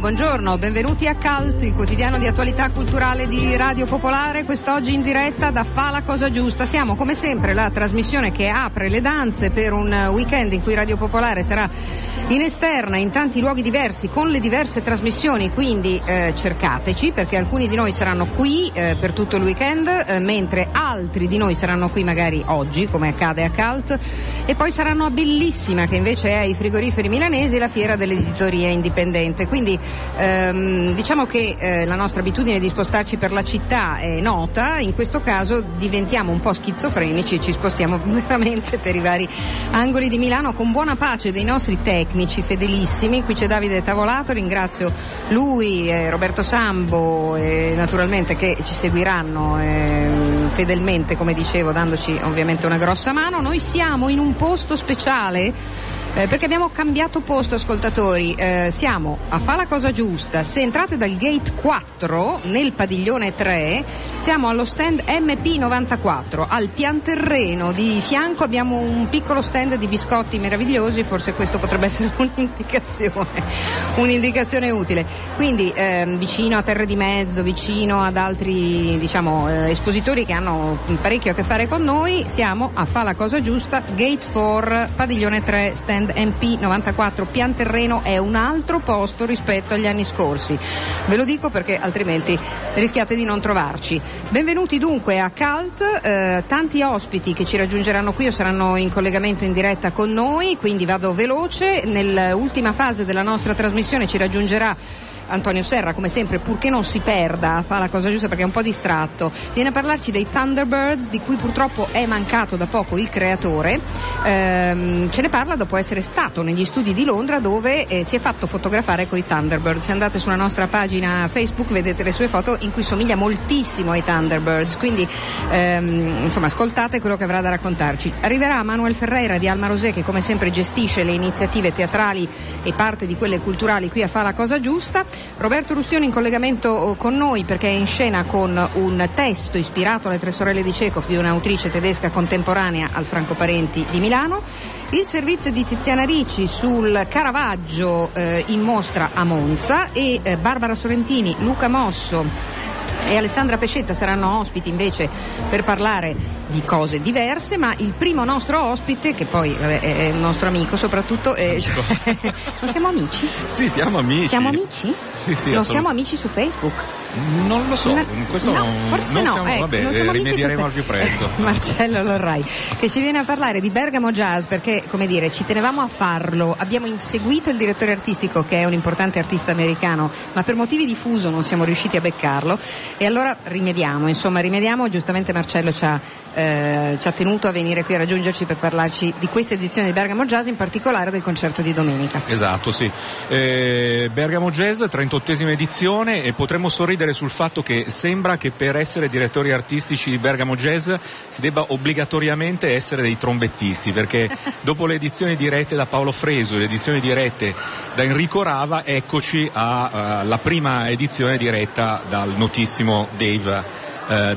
Buongiorno, benvenuti a CALT, il quotidiano di attualità culturale di Radio Popolare, quest'oggi in diretta da Fa la Cosa Giusta. Siamo come sempre la trasmissione che apre le danze per un weekend in cui Radio Popolare sarà in esterna in tanti luoghi diversi con le diverse trasmissioni, quindi cercateci, perché alcuni di noi saranno qui per tutto il weekend, mentre altri di noi saranno qui magari oggi, come accade a CALT, e poi saranno a Bellissima, che invece è ai frigoriferi milanesi, la fiera dell'editoria indipendente. Quindi diciamo che la nostra abitudine di spostarci per la città è nota, in questo caso diventiamo un po' schizofrenici e ci spostiamo veramente per i vari angoli di Milano, con buona pace dei nostri tecnici fedelissimi. Qui c'è Davide Tavolato, ringrazio lui, Roberto Sambo, naturalmente, che ci seguiranno fedelmente, come dicevo, dandoci ovviamente una grossa mano. Noi siamo in un posto speciale, perché abbiamo cambiato posto, ascoltatori. Siamo a Fa la Cosa Giusta. Se entrate dal gate 4 nel padiglione 3, siamo allo stand MP94. Al pianterreno di fianco abbiamo un piccolo stand di biscotti meravigliosi, forse questo potrebbe essere un'indicazione utile. Quindi vicino a Terre di Mezzo, vicino ad altri, diciamo, espositori che hanno parecchio a che fare con noi, siamo a Fa la Cosa Giusta, gate 4, padiglione 3, stand MP94, pianterreno. È un altro posto rispetto agli anni scorsi, ve lo dico perché altrimenti rischiate di non trovarci. Benvenuti dunque a CALT, tanti ospiti che ci raggiungeranno qui o saranno in collegamento in diretta con noi, quindi vado veloce. Nell'ultima fase della nostra trasmissione ci raggiungerà Antonio Serra, come sempre, purché non si perda, Fa la Cosa Giusta, perché è un po' distratto. Viene a parlarci dei Thunderbirds, di cui purtroppo è mancato da poco il creatore. Ce ne parla dopo essere stato negli studi di Londra, dove si è fatto fotografare coi Thunderbirds. Se andate sulla nostra pagina Facebook vedete le sue foto, in cui somiglia moltissimo ai Thunderbirds, quindi insomma, ascoltate quello che avrà da raccontarci. Arriverà Manuel Ferreira di Alma Rosé, che come sempre gestisce le iniziative teatrali e parte di quelle culturali qui a Fa la Cosa Giusta. Roberto Rustioni in collegamento con noi, perché è in scena con un testo ispirato alle Tre sorelle di Čechov, di un'autrice tedesca contemporanea al Franco Parenti di Milano. Il servizio di Tiziana Ricci sul Caravaggio in mostra a Monza, e Barbara Sorrentini, Luca Mosso e Alessandra Pescetta saranno ospiti invece per parlare di cose diverse. Ma il primo nostro ospite, che poi vabbè, è il nostro amico soprattutto, non siamo amici? Sì, siamo amici. Siamo amici? Sì, non siamo amici su Facebook? Non lo so, questo no, forse non no. Siamo, vabbè, non siamo amici, rimedieremo al più presto. Marcello Lorrai, che ci viene a parlare di Bergamo Jazz, perché, come dire, ci tenevamo a farlo. Abbiamo inseguito il direttore artistico, che è un importante artista americano, ma per motivi di fuso non siamo riusciti a beccarlo. E allora rimediamo, giustamente Marcello ci ha tenuto a venire qui a raggiungerci per parlarci di questa edizione di Bergamo Jazz, in particolare del concerto di domenica. Esatto, sì. Bergamo Jazz, 38esima edizione, e potremmo sorridere sul fatto che sembra che per essere direttori artistici di Bergamo Jazz si debba obbligatoriamente essere dei trombettisti, perché dopo le edizioni dirette da Paolo Fresu e le edizioni dirette da Enrico Rava, eccoci alla prima edizione diretta dal notissimo Dave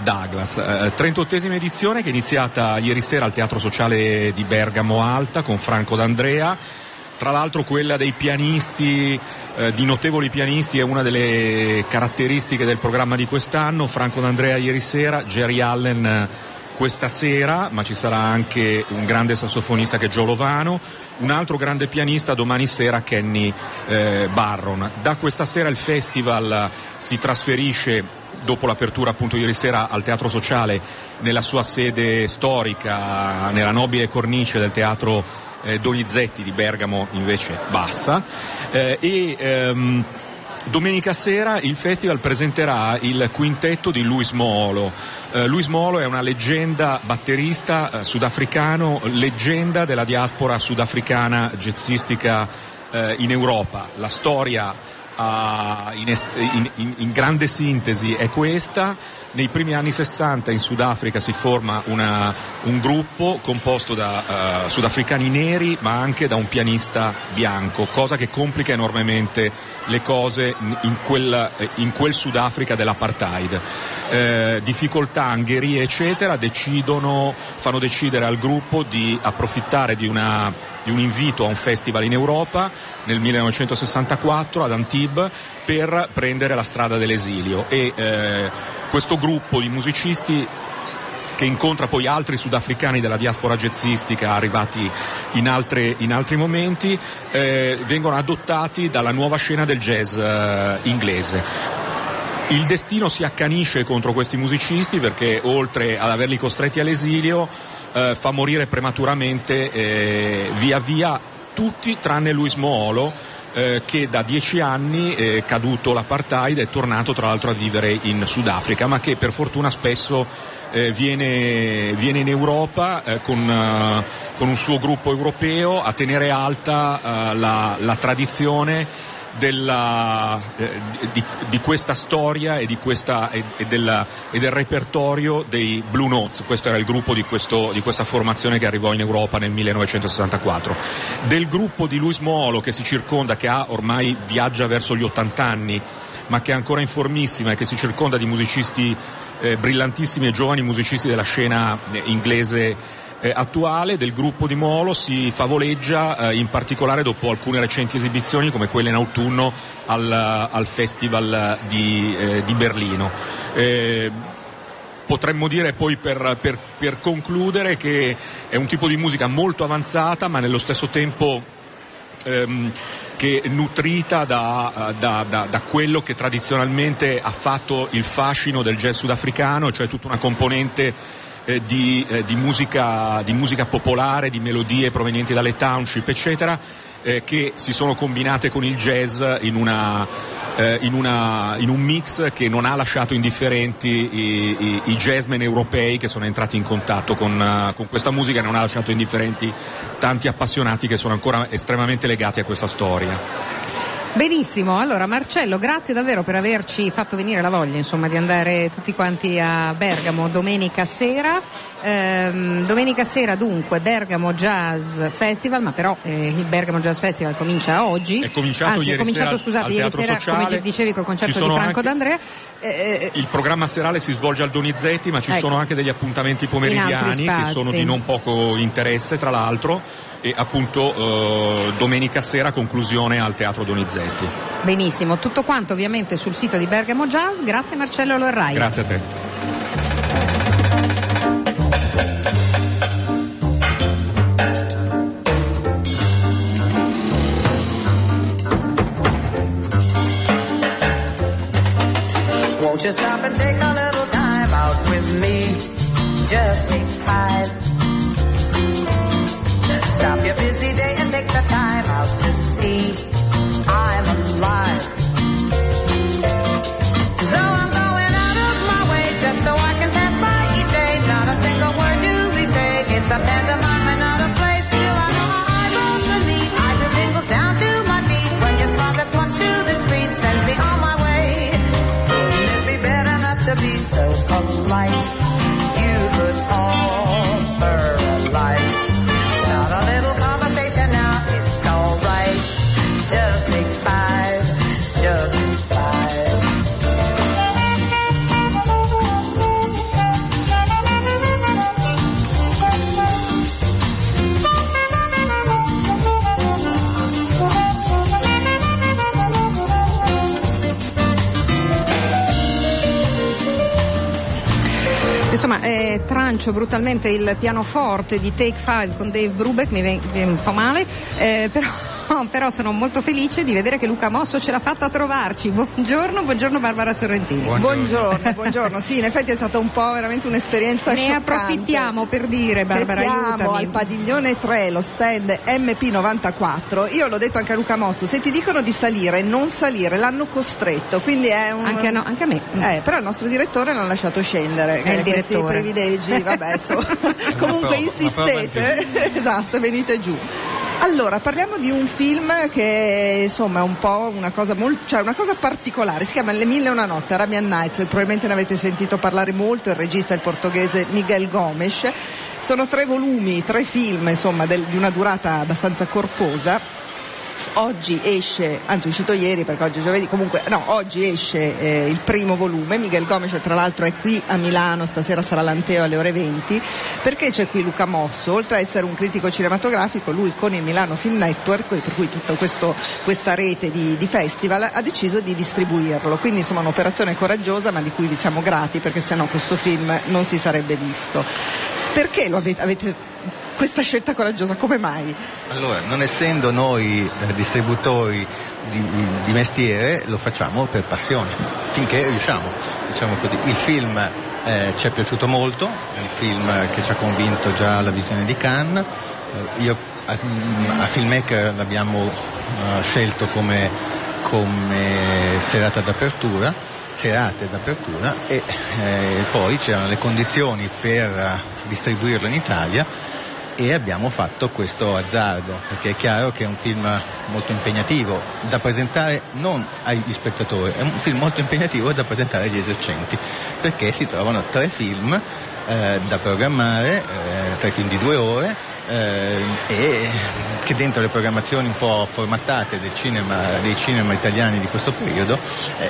Douglas. 38esima edizione, che è iniziata ieri sera al Teatro Sociale di Bergamo Alta con Franco D'Andrea. Tra l'altro, quella dei pianisti, di notevoli pianisti, è una delle caratteristiche del programma di quest'anno. Franco D'Andrea ieri sera, Jerry Allen questa sera, ma ci sarà anche un grande sassofonista che è Gio Lovano, un altro grande pianista domani sera, Kenny Barron. Da questa sera il festival si trasferisce dopo l'apertura appunto ieri sera al Teatro Sociale, nella sua sede storica, nella nobile cornice del Teatro Donizetti di Bergamo invece bassa, domenica sera il festival presenterà il quintetto di Louis Moholo. Louis Moholo è una leggenda batterista sudafricano, leggenda della diaspora sudafricana jazzistica in Europa. La storia in grande sintesi è questa: nei primi anni 60 in Sudafrica si forma un gruppo composto da sudafricani neri ma anche da un pianista bianco, cosa che complica enormemente le cose in quel Sudafrica dell'apartheid. Difficoltà, angherie eccetera, fanno decidere al gruppo di approfittare di un invito a un festival in Europa nel 1964 ad Antibes per prendere la strada dell'esilio, e questo gruppo di musicisti, che incontra poi altri sudafricani della diaspora jazzistica arrivati in altri momenti, vengono adottati dalla nuova scena del jazz inglese. Il destino si accanisce contro questi musicisti perché, oltre ad averli costretti all'esilio, fa morire prematuramente via via tutti tranne Louis Moholo, che da 10 anni, caduto l'apartheid, è tornato tra l'altro a vivere in Sudafrica, ma che per fortuna spesso viene in Europa con un suo gruppo europeo a tenere alta la tradizione di questa storia e del repertorio dei Blue Notes. Questo era il gruppo di questa formazione che arrivò in Europa nel 1964. Del gruppo di Louis Moholo che si circonda, che ormai viaggia verso gli 80 anni, ma che è ancora in formissima e che si circonda di musicisti brillantissimi e giovani musicisti della scena inglese attuale, del gruppo di Moholo si favoleggia in particolare dopo alcune recenti esibizioni come quelle in autunno al Festival di Berlino. Potremmo dire poi per concludere che è un tipo di musica molto avanzata, ma nello stesso tempo che è nutrita da quello che tradizionalmente ha fatto il fascino del jazz sudafricano, cioè tutta una componente di musica popolare, di melodie provenienti dalle township eccetera, che si sono combinate con il jazz in un mix che non ha lasciato indifferenti i jazzmen europei che sono entrati in contatto con questa musica, non ha lasciato indifferenti tanti appassionati che sono ancora estremamente legati a questa storia. Benissimo, allora Marcello, grazie davvero per averci fatto venire la voglia, insomma, di andare tutti quanti a Bergamo domenica sera. Domenica sera dunque Bergamo Jazz Festival, ma però il Bergamo Jazz Festival comincia oggi. È cominciato ieri sera, come dicevi, col concerto di Franco D'Andrea. Il programma serale si svolge al Donizetti, ma sono anche degli appuntamenti pomeridiani che sono di non poco interesse, tra l'altro. E appunto domenica sera conclusione al Teatro Donizetti. Benissimo, tutto quanto ovviamente sul sito di Bergamo Jazz. Grazie Marcello Lorrai. Grazie a te. Won't you stop and take a little time out with me? Just take 5. Stop your busy day and take the time out to see I'm alive. Though I'm going out of my way just so I can pass by each day, not a single word do we say. It's a pantomime and not a play. Still I know my eyes open me. I feel tingles down to my feet when your smile that's washed to the street sends me on my way. Wouldn't it be better not to be so polite? You could offer a light. A little conversation now, it's alright. Just take 5, just take 5. Insomma, trancio brutalmente il pianoforte di Take 5 con Dave Brubeck, mi fa un po' male, però... però sono molto felice di vedere che Luca Mosso ce l'ha fatta a trovarci. Buongiorno Barbara Sorrentini. Buongiorno. Sì, in effetti è stata un po' veramente un'esperienza ne scioccante. Ne approfittiamo per dire, Barbara, che siamo aiutami. Al padiglione 3, lo stand MP94. Io l'ho detto anche a Luca Mosso, se ti dicono di salire, non salire, l'hanno costretto, quindi è un... Anche a me. Però il nostro direttore l'ha lasciato scendere. È il direttore. Questi privilegi, vabbè, comunque insistete, esatto, venite giù. Allora, parliamo di un film che insomma è un po' una cosa una cosa particolare, si chiama Le Mille e una Notte, Arabian Nights, probabilmente ne avete sentito parlare molto, il regista è il portoghese Miguel Gomes, sono 3 volumi, 3 film insomma di una durata abbastanza corposa. Oggi esce, anzi è uscito ieri perché oggi è giovedì, oggi esce il primo volume. Miguel Gomes tra l'altro è qui a Milano, stasera sarà l'Anteo alle ore 20, perché c'è qui Luca Mosso, oltre a essere un critico cinematografico, lui con il Milano Film Network, per cui tutta questa rete di festival, ha deciso di distribuirlo, quindi insomma un'operazione coraggiosa ma di cui vi siamo grati perché sennò questo film non si sarebbe visto. Perché lo avete questa scelta coraggiosa, come mai? Allora, non essendo noi distributori di mestiere, lo facciamo per passione, finché riusciamo, diciamo così. Il film ci è piaciuto molto, è un film che ci ha convinto già alla visione di Cannes. Io a Filmmaker l'abbiamo scelto come serate d'apertura e poi c'erano le condizioni per distribuirlo in Italia e abbiamo fatto questo azzardo, perché è chiaro che è un film molto impegnativo da presentare non agli spettatori, è un film molto impegnativo da presentare agli esercenti, perché si trovano 3 film da programmare, 3 film di 2 ore e che dentro le programmazioni un po' formattate dei cinema italiani di questo periodo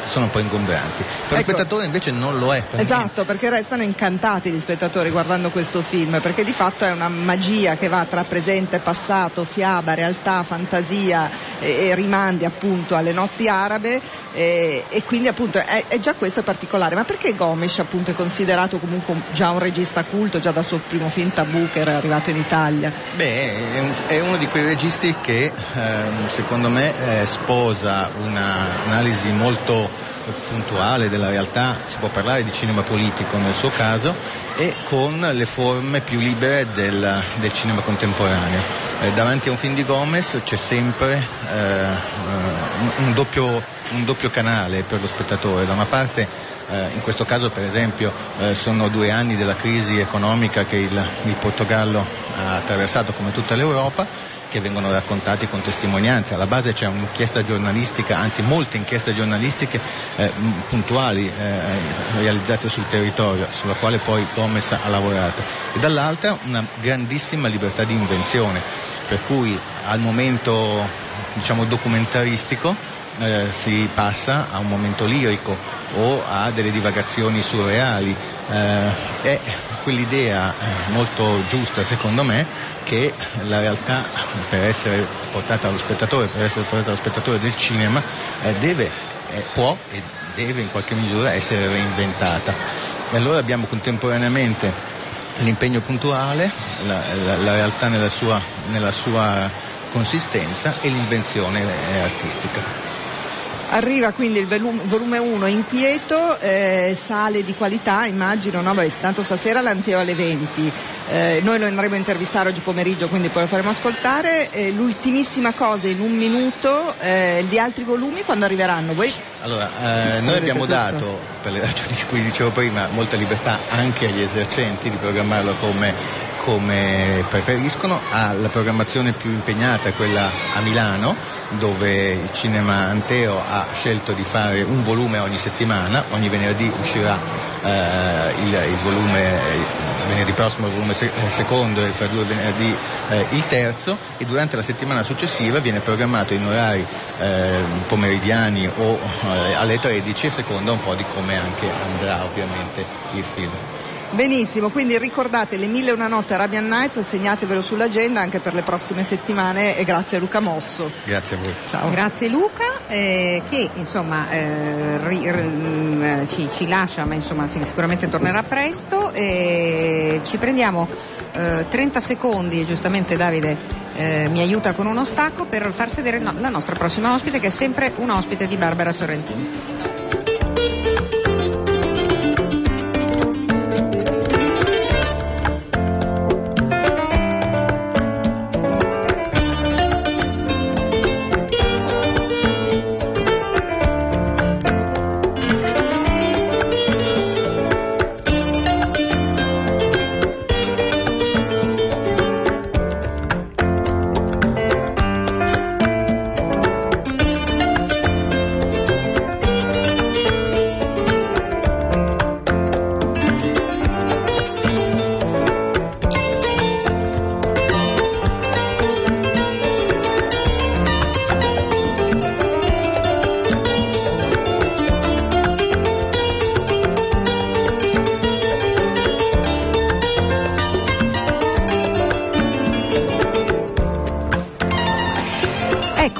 sono un po' ingombranti. Per lo spettatore invece non lo è. Esatto, perché restano incantati gli spettatori guardando questo film, perché di fatto è una magia che va tra presente, passato, fiaba, realtà, fantasia e rimandi appunto alle notti arabe e quindi appunto è già questo particolare. Ma perché Gomes appunto è considerato comunque già un regista culto, già dal suo primo film Tabù che era arrivato in Italia? Beh, è uno di quei registi che secondo me sposa un'analisi molto puntuale della realtà, si può parlare di cinema politico nel suo caso, e con le forme più libere del cinema contemporaneo. Davanti a un film di Gomes c'è sempre un doppio canale per lo spettatore, da una parte in questo caso per esempio sono 2 anni della crisi economica che il Portogallo ha attraversato come tutta l'Europa, che vengono raccontati con testimonianze. Alla base c'è un'inchiesta giornalistica, anzi molte inchieste giornalistiche puntuali realizzate sul territorio, sulla quale poi Gomes ha lavorato, e dall'altra una grandissima libertà di invenzione, per cui al momento diciamo documentaristico si passa a un momento lirico o a delle divagazioni surreali. È quell'idea molto giusta secondo me che la realtà per essere portata allo spettatore del cinema può e deve in qualche misura essere reinventata. E allora abbiamo contemporaneamente l'impegno puntuale, la realtà nella sua consistenza e l'invenzione artistica. Arriva quindi il volume 1 inquieto, sale di qualità, immagino, no? Beh, tanto stasera l'Anteo alle 20. Noi lo andremo a intervistare oggi pomeriggio, quindi poi lo faremo ascoltare. L'ultimissima cosa in un minuto, gli altri volumi quando arriveranno? Voi? Allora, noi abbiamo dato, per le ragioni di cui dicevo prima, molta libertà anche agli esercenti di programmarlo come preferiscono. Alla programmazione più impegnata, quella a Milano, dove il cinema Anteo ha scelto di fare un volume ogni settimana, ogni venerdì uscirà il volume, venerdì prossimo il volume secondo e tra 2 venerdì il terzo, e durante la settimana successiva viene programmato in orari pomeridiani o alle 13, a seconda un po' di come anche andrà ovviamente il film. Benissimo, quindi ricordate Le Mille e una Notte Arabian Nights, segnatevelo sull'agenda anche per le prossime settimane, e grazie a Luca Mosso. Grazie a voi. Ciao. Grazie Luca, che insomma ci lascia, ma insomma sì, sicuramente tornerà presto. Ci prendiamo 30 secondi, giustamente Davide mi aiuta con uno stacco per far sedere la nostra prossima ospite, che è sempre un ospite di Barbara Sorrentini.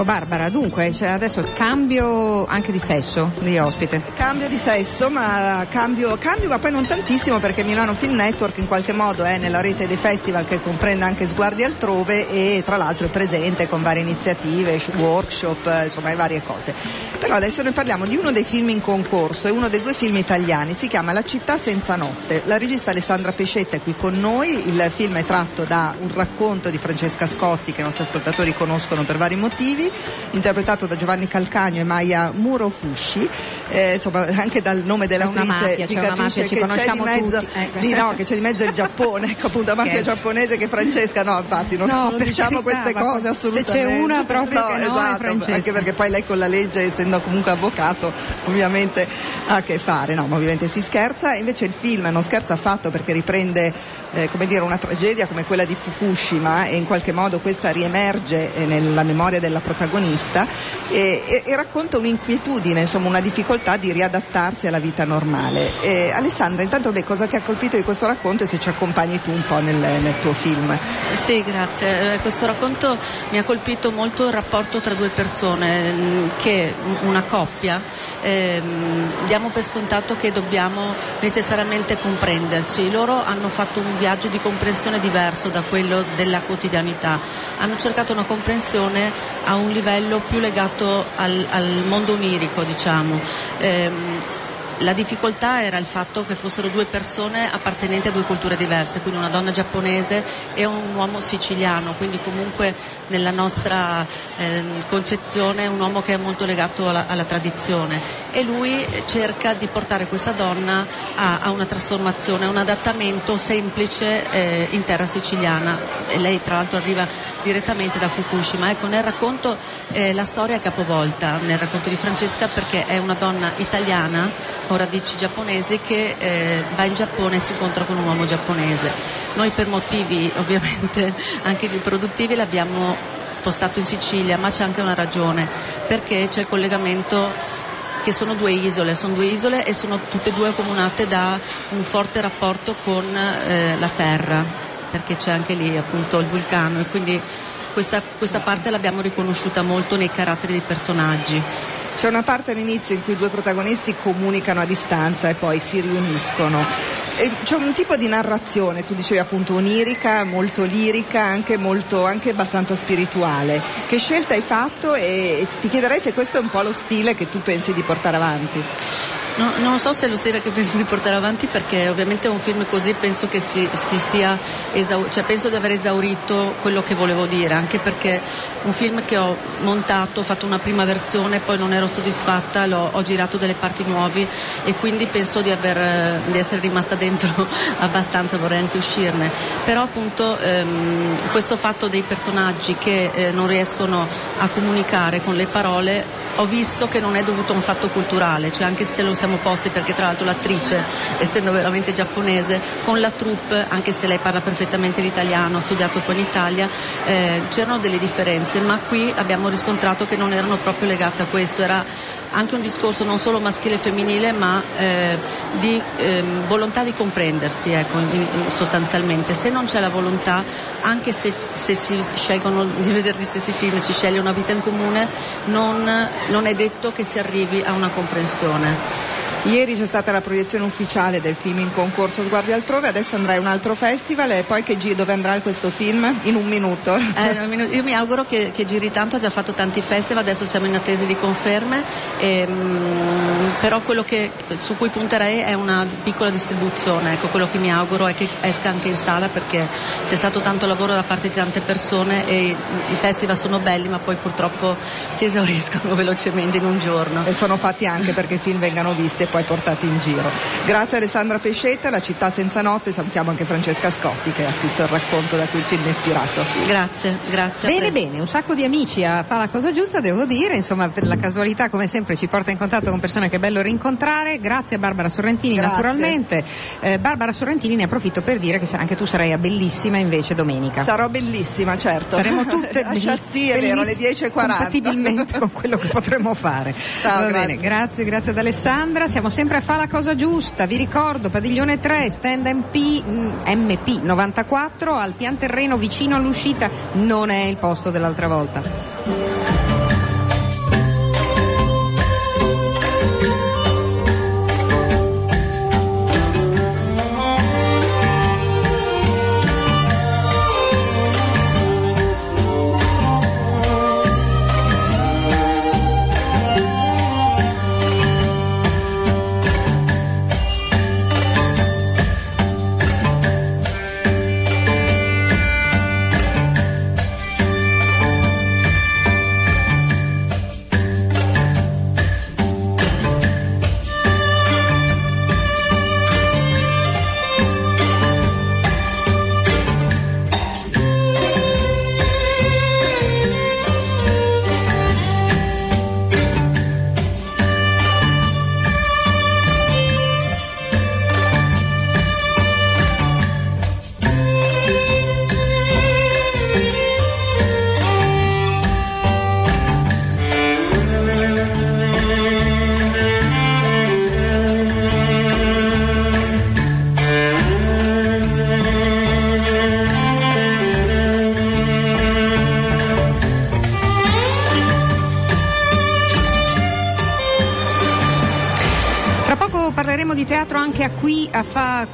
Barbara, dunque, cioè adesso cambio anche di sesso di ospite. Cambio di sesso, ma cambio, ma poi non tantissimo, perché Milano Film Network in qualche modo è nella rete dei festival che comprende anche Sguardi Altrove, e tra l'altro è presente con varie iniziative, workshop, insomma varie cose. Però adesso noi parliamo di uno dei film in concorso, è uno dei due film italiani, si chiama La città senza notte. La regista Alessandra Pescetta è qui con noi, il film è tratto da un racconto di Francesca Scotti che i nostri ascoltatori conoscono per vari motivi, interpretato da Giovanni Calcagno e Maya Murofusci, insomma anche dal nome della attrice si capisce che c'è di mezzo, ecco. Sì, no, che c'è di mezzo il Giappone, ecco, appunto, la mafia giapponese, che Francesca, no, infatti non diciamo queste cose assolutamente, se c'è una proprio, no, che no, esatto, è Francesca, anche perché poi lei con la legge, essendo comunque avvocato, ovviamente ha a che fare, no, ma ovviamente si scherza. Invece il film non scherza affatto, perché riprende come dire, una tragedia come quella di Fukushima, e in qualche modo questa riemerge nella memoria della protagonista e racconta un'inquietudine, insomma una difficoltà di riadattarsi alla vita normale. Alessandra, intanto cosa ti ha colpito di questo racconto, e se ci accompagni tu un po' nel tuo film? Sì, grazie. Questo racconto mi ha colpito molto, il rapporto tra due persone, che una coppia, diamo per scontato che dobbiamo necessariamente comprenderci. Loro hanno fatto un viaggio di comprensione diverso da quello della quotidianità, hanno cercato una comprensione a un livello più legato al mondo onirico, diciamo. La difficoltà era il fatto che fossero due persone appartenenti a due culture diverse, quindi una donna giapponese e un uomo siciliano, quindi comunque nella nostra concezione un uomo che è molto legato alla tradizione, e lui cerca di portare questa donna a una trasformazione, a un adattamento semplice in terra siciliana, e lei tra l'altro arriva direttamente da Fukushima. Ecco, nel racconto la storia è capovolta nel racconto di Francesca, perché è una donna italiana con radici giapponesi che va in Giappone e si incontra con un uomo giapponese. Noi per motivi ovviamente anche di produttivi l'abbiamo spostato in Sicilia, ma c'è anche una ragione, perché c'è il collegamento che sono due isole e sono tutte e due accomunate da un forte rapporto con la terra, perché c'è anche lì appunto il vulcano, e quindi questa parte l'abbiamo riconosciuta molto nei caratteri dei personaggi. C'è una parte all'inizio in cui i due protagonisti comunicano a distanza e poi si riuniscono. E c'è un tipo di narrazione, tu dicevi appunto onirica, molto lirica, anche abbastanza spirituale. Che scelta hai fatto, e ti chiederei se questo è un po' lo stile che tu pensi di portare avanti? No, non so se è lo stile che penso di portare avanti, perché ovviamente un film così penso che si sia cioè penso di aver esaurito quello che volevo dire, anche perché un film che ho montato, ho fatto una prima versione, poi non ero soddisfatta, ho girato delle parti nuove, e quindi penso di essere rimasta dentro abbastanza, vorrei anche uscirne. Però appunto questo fatto dei personaggi che non riescono a comunicare con le parole, ho visto che non è dovuto a un fatto culturale, cioè anche se lo siamo posti, perché tra l'altro l'attrice, essendo veramente giapponese, con la troupe, anche se lei parla perfettamente l'italiano, ha studiato poi in Italia, c'erano delle differenze, ma qui abbiamo riscontrato che non erano proprio legate a questo, era anche un discorso non solo maschile e femminile, ma di volontà di comprendersi, ecco, sostanzialmente. Se non c'è la volontà, anche se si scelgono di vedere gli stessi film, si sceglie una vita in comune, non è detto che si arrivi a una comprensione. Ieri c'è stata la proiezione ufficiale del film in concorso Sguardi Altrove, adesso andrai a un altro festival e poi che giri, dove andrà questo film? In un minuto. Io mi auguro che giri tanto, ha già fatto tanti festival, adesso siamo in attesa di conferme, però quello su cui punterei è una piccola distribuzione, ecco, quello che mi auguro è che esca anche in sala, perché c'è stato tanto lavoro da parte di tante persone e i festival sono belli ma poi purtroppo si esauriscono velocemente in un giorno. E sono fatti anche perché i film vengano visti e poi portati in giro. Grazie Alessandra Pescetta, La città senza notte, salutiamo anche Francesca Scotti che ha scritto il racconto da cui il film è ispirato. Grazie. Bene, un sacco di amici a Fa la Cosa Giusta, devo dire, insomma, per la casualità come sempre ci porta in contatto con persone che è bello rincontrare. Grazie a Barbara Sorrentini. Grazie. Naturalmente Barbara Sorrentini, ne approfitto per dire che anche tu sarai a Bellissima invece domenica. Sarò bellissima, certo. Saremo tutte vero, alle 10:40. Compatibilmente con quello che potremo fare. Ciao, Va bene, grazie ad Alessandra. Siamo sempre a Fa la Cosa Giusta, vi ricordo Padiglione 3, stand MP 94 al pian terreno vicino all'uscita, non è il posto dell'altra volta.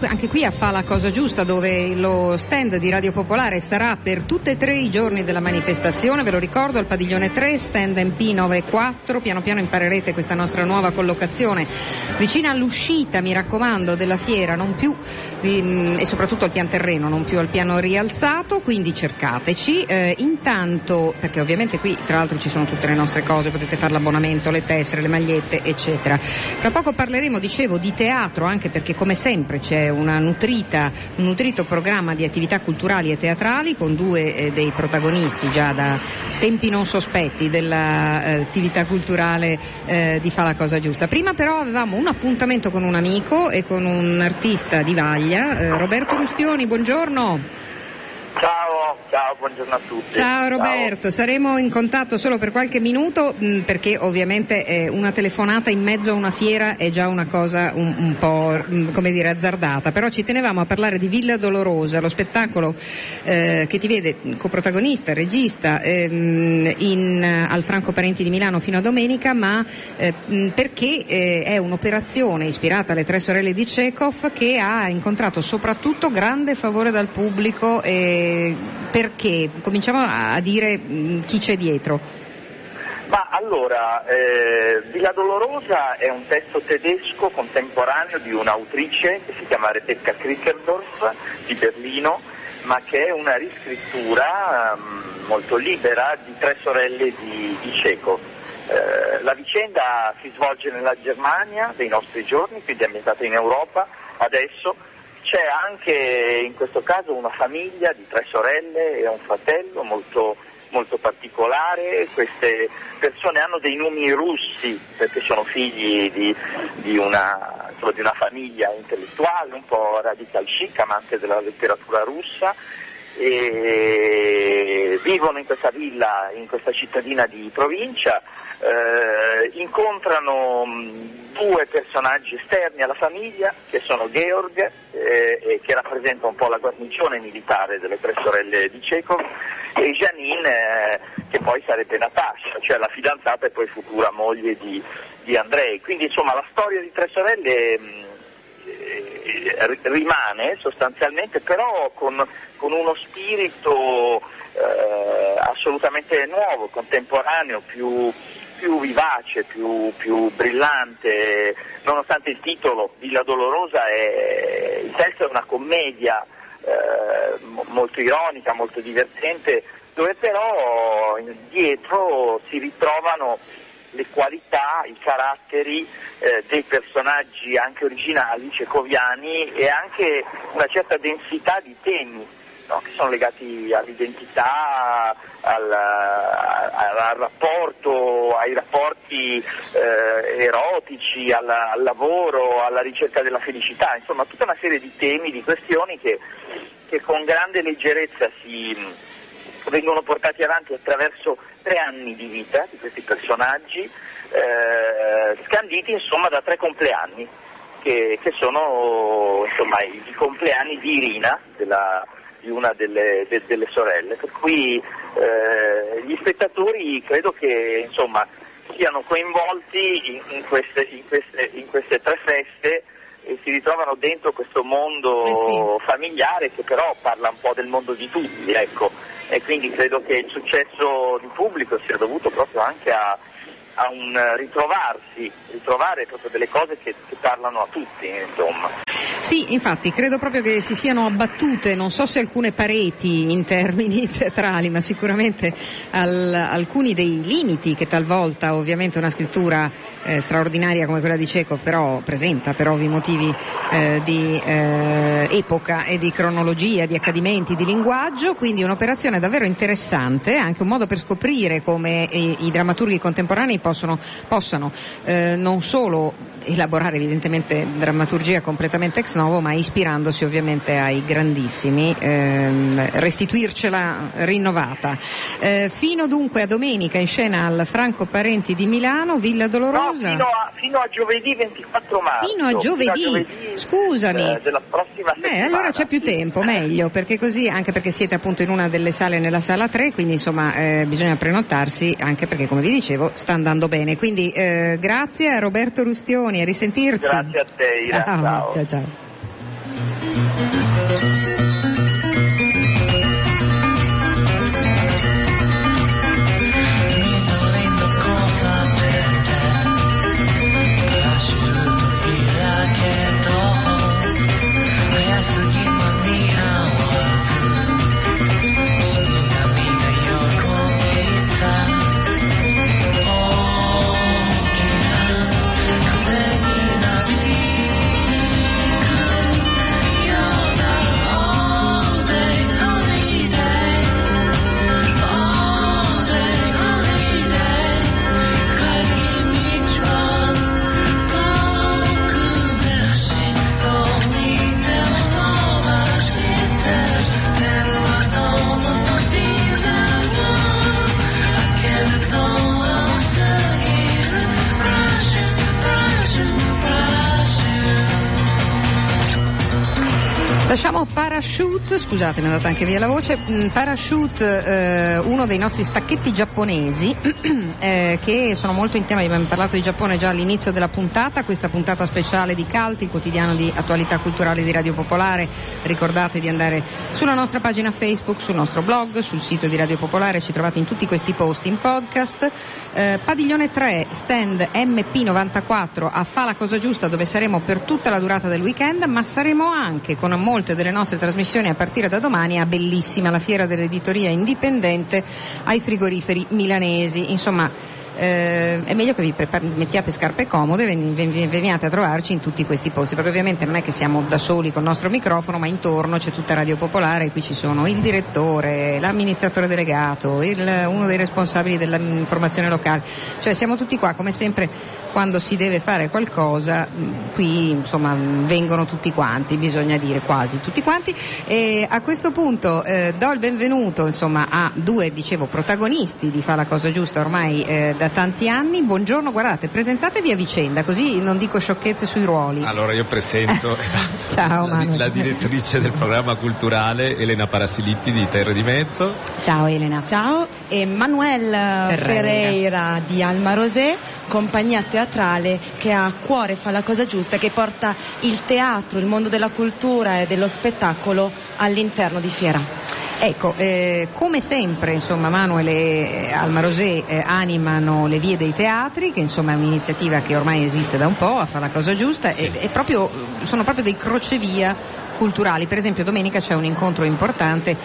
Anche qui a Fa la Cosa Giusta, dove lo stand di Radio Popolare sarà per tutti e tre i giorni della manifestazione, ve lo ricordo, al Padiglione 3, stand MP 94. Piano piano imparerete questa nostra nuova collocazione vicina all'uscita, mi raccomando, della fiera, non più e soprattutto al pian terreno, non più al piano rialzato, quindi cercateci intanto, perché ovviamente qui tra l'altro ci sono tutte le nostre cose, potete fare l'abbonamento, le tessere, le magliette eccetera. Tra poco parleremo, dicevo, di teatro, anche perché come sempre c'è un nutrito programma di attività culturali e teatrali con due dei protagonisti già da tempi non sospetti dell'attività culturale di Fa la Cosa Giusta. Prima però avevamo un appuntamento con un amico e con un artista di vaglia, Roberto Rustioni, buongiorno. Ciao, buongiorno a tutti. Ciao Roberto, saremo in contatto solo per qualche minuto perché ovviamente una telefonata in mezzo a una fiera è già una cosa un po' azzardata, però ci tenevamo a parlare di Villa Dolorosa, lo spettacolo che ti vede coprotagonista, regista al Franco Parenti di Milano fino a domenica, ma perché è un'operazione ispirata alle Tre sorelle di Čechov che ha incontrato soprattutto grande favore dal pubblico. Perché? Cominciamo a dire chi c'è dietro. Ma allora, Villa Dolorosa è un testo tedesco contemporaneo di un'autrice che si chiama Rebecca Krickendorff di Berlino, ma che è una riscrittura molto libera di Tre sorelle di Čechov. La vicenda si svolge nella Germania dei nostri giorni, quindi è ambientata in Europa adesso. C'è anche in questo caso una famiglia di tre sorelle e un fratello molto, molto particolare. Queste persone hanno dei nomi russi perché sono figli di una famiglia intellettuale, un po' radical chic, amante della letteratura russa, e vivono in questa villa, in questa cittadina di provincia, incontrano due personaggi esterni alla famiglia che sono Georg, che rappresenta un po' la guarnigione militare delle tre sorelle di Čechov, e Janine, che poi sarebbe Natasha, cioè la fidanzata e poi futura moglie di Andrei. Quindi insomma la storia di Tre Sorelle rimane sostanzialmente, però con uno spirito assolutamente nuovo, contemporaneo, più vivace, più brillante, nonostante il titolo Villa Dolorosa il testo è una commedia molto ironica, molto divertente, dove però dietro si ritrovano le qualità, i caratteri dei personaggi anche originali, cecoviani, e anche una certa densità di temi, no? Che sono legati all'identità, al rapporto, ai rapporti erotici, al lavoro, alla ricerca della felicità, insomma tutta una serie di temi, di questioni che con grande leggerezza vengono portati avanti attraverso 3 anni di vita di questi personaggi, scanditi insomma da 3 compleanni, che sono insomma i compleanni di Irina, di una delle sorelle, per cui gli spettatori credo che insomma siano coinvolti in queste 3 feste e si ritrovano dentro questo mondo familiare che però parla un po' del mondo di tutti, ecco, e quindi credo che il successo di pubblico sia dovuto proprio anche a un ritrovare proprio delle cose che parlano a tutti, insomma. Sì, infatti, credo proprio che si siano abbattute, non so se alcune pareti in termini teatrali, ma sicuramente alcuni dei limiti che talvolta ovviamente una scrittura straordinaria come quella di Čechov però presenta per ovvi motivi di epoca e di cronologia, di accadimenti, di linguaggio. Quindi un'operazione davvero interessante, anche un modo per scoprire come i drammaturghi contemporanei possano non solo elaborare evidentemente drammaturgia completamente ex novo, ma ispirandosi ovviamente ai grandissimi restituircela rinnovata. Fino dunque a domenica in scena al Franco Parenti di Milano, Villa Dolorosa. No, fino a giovedì 24 marzo. Fino a giovedì scusami. Della prossima settimana. Allora c'è più tempo, meglio, perché così, anche perché siete appunto in una delle sale, nella sala 3, quindi insomma bisogna prenotarsi, anche perché come vi dicevo sta andando bene. Quindi grazie a Roberto Rustioni, a risentirci. Grazie a te, Ira. Ciao. Lasciamo Parachute, scusate mi è andata anche via la voce, Parachute, uno dei nostri stacchetti giapponesi che sono molto in tema, abbiamo parlato di Giappone già all'inizio della puntata, questa puntata speciale di Cult, il quotidiano di attualità culturale di Radio Popolare. Ricordate di andare sulla nostra pagina Facebook, sul nostro blog, sul sito di Radio Popolare, ci trovate in tutti questi post, in podcast. Padiglione 3, stand MP94 a Fa la Cosa Giusta, dove saremo per tutta la durata del weekend, ma saremo anche con molti delle nostre trasmissioni a partire da domani a Bellissima, la fiera dell'editoria indipendente ai frigoriferi milanesi. Insomma, è meglio che vi mettiate scarpe comode e veniate a trovarci in tutti questi posti, perché ovviamente non è che siamo da soli col nostro microfono, ma intorno c'è tutta Radio Popolare, e qui ci sono il direttore, l'amministratore delegato, uno dei responsabili dell'informazione locale, cioè siamo tutti qua, come sempre quando si deve fare qualcosa qui insomma vengono tutti quanti, bisogna dire quasi tutti quanti. E a questo punto do il benvenuto insomma a due, dicevo, protagonisti di Fa la Cosa Giusta ormai da tanti anni. Buongiorno, guardate, presentatevi a vicenda, così non dico sciocchezze sui ruoli. Allora io presento esatto, ciao, la direttrice del programma culturale Elena Parasilitti di Terre di Mezzo. Ciao Elena. Ciao. E Manuel Ferreira di Alma Rosé, compagnia teatrale che ha a cuore Fa la Cosa Giusta, che porta il teatro, il mondo della cultura e dello spettacolo all'interno di Fiera. Ecco, come sempre insomma Manuel e Alma Rosé animano le vie dei teatri, che insomma è un'iniziativa che ormai esiste da un po' a Fa la Cosa Giusta, sì. E proprio, sono proprio dei crocevia culturali. Per esempio domenica c'è un incontro importante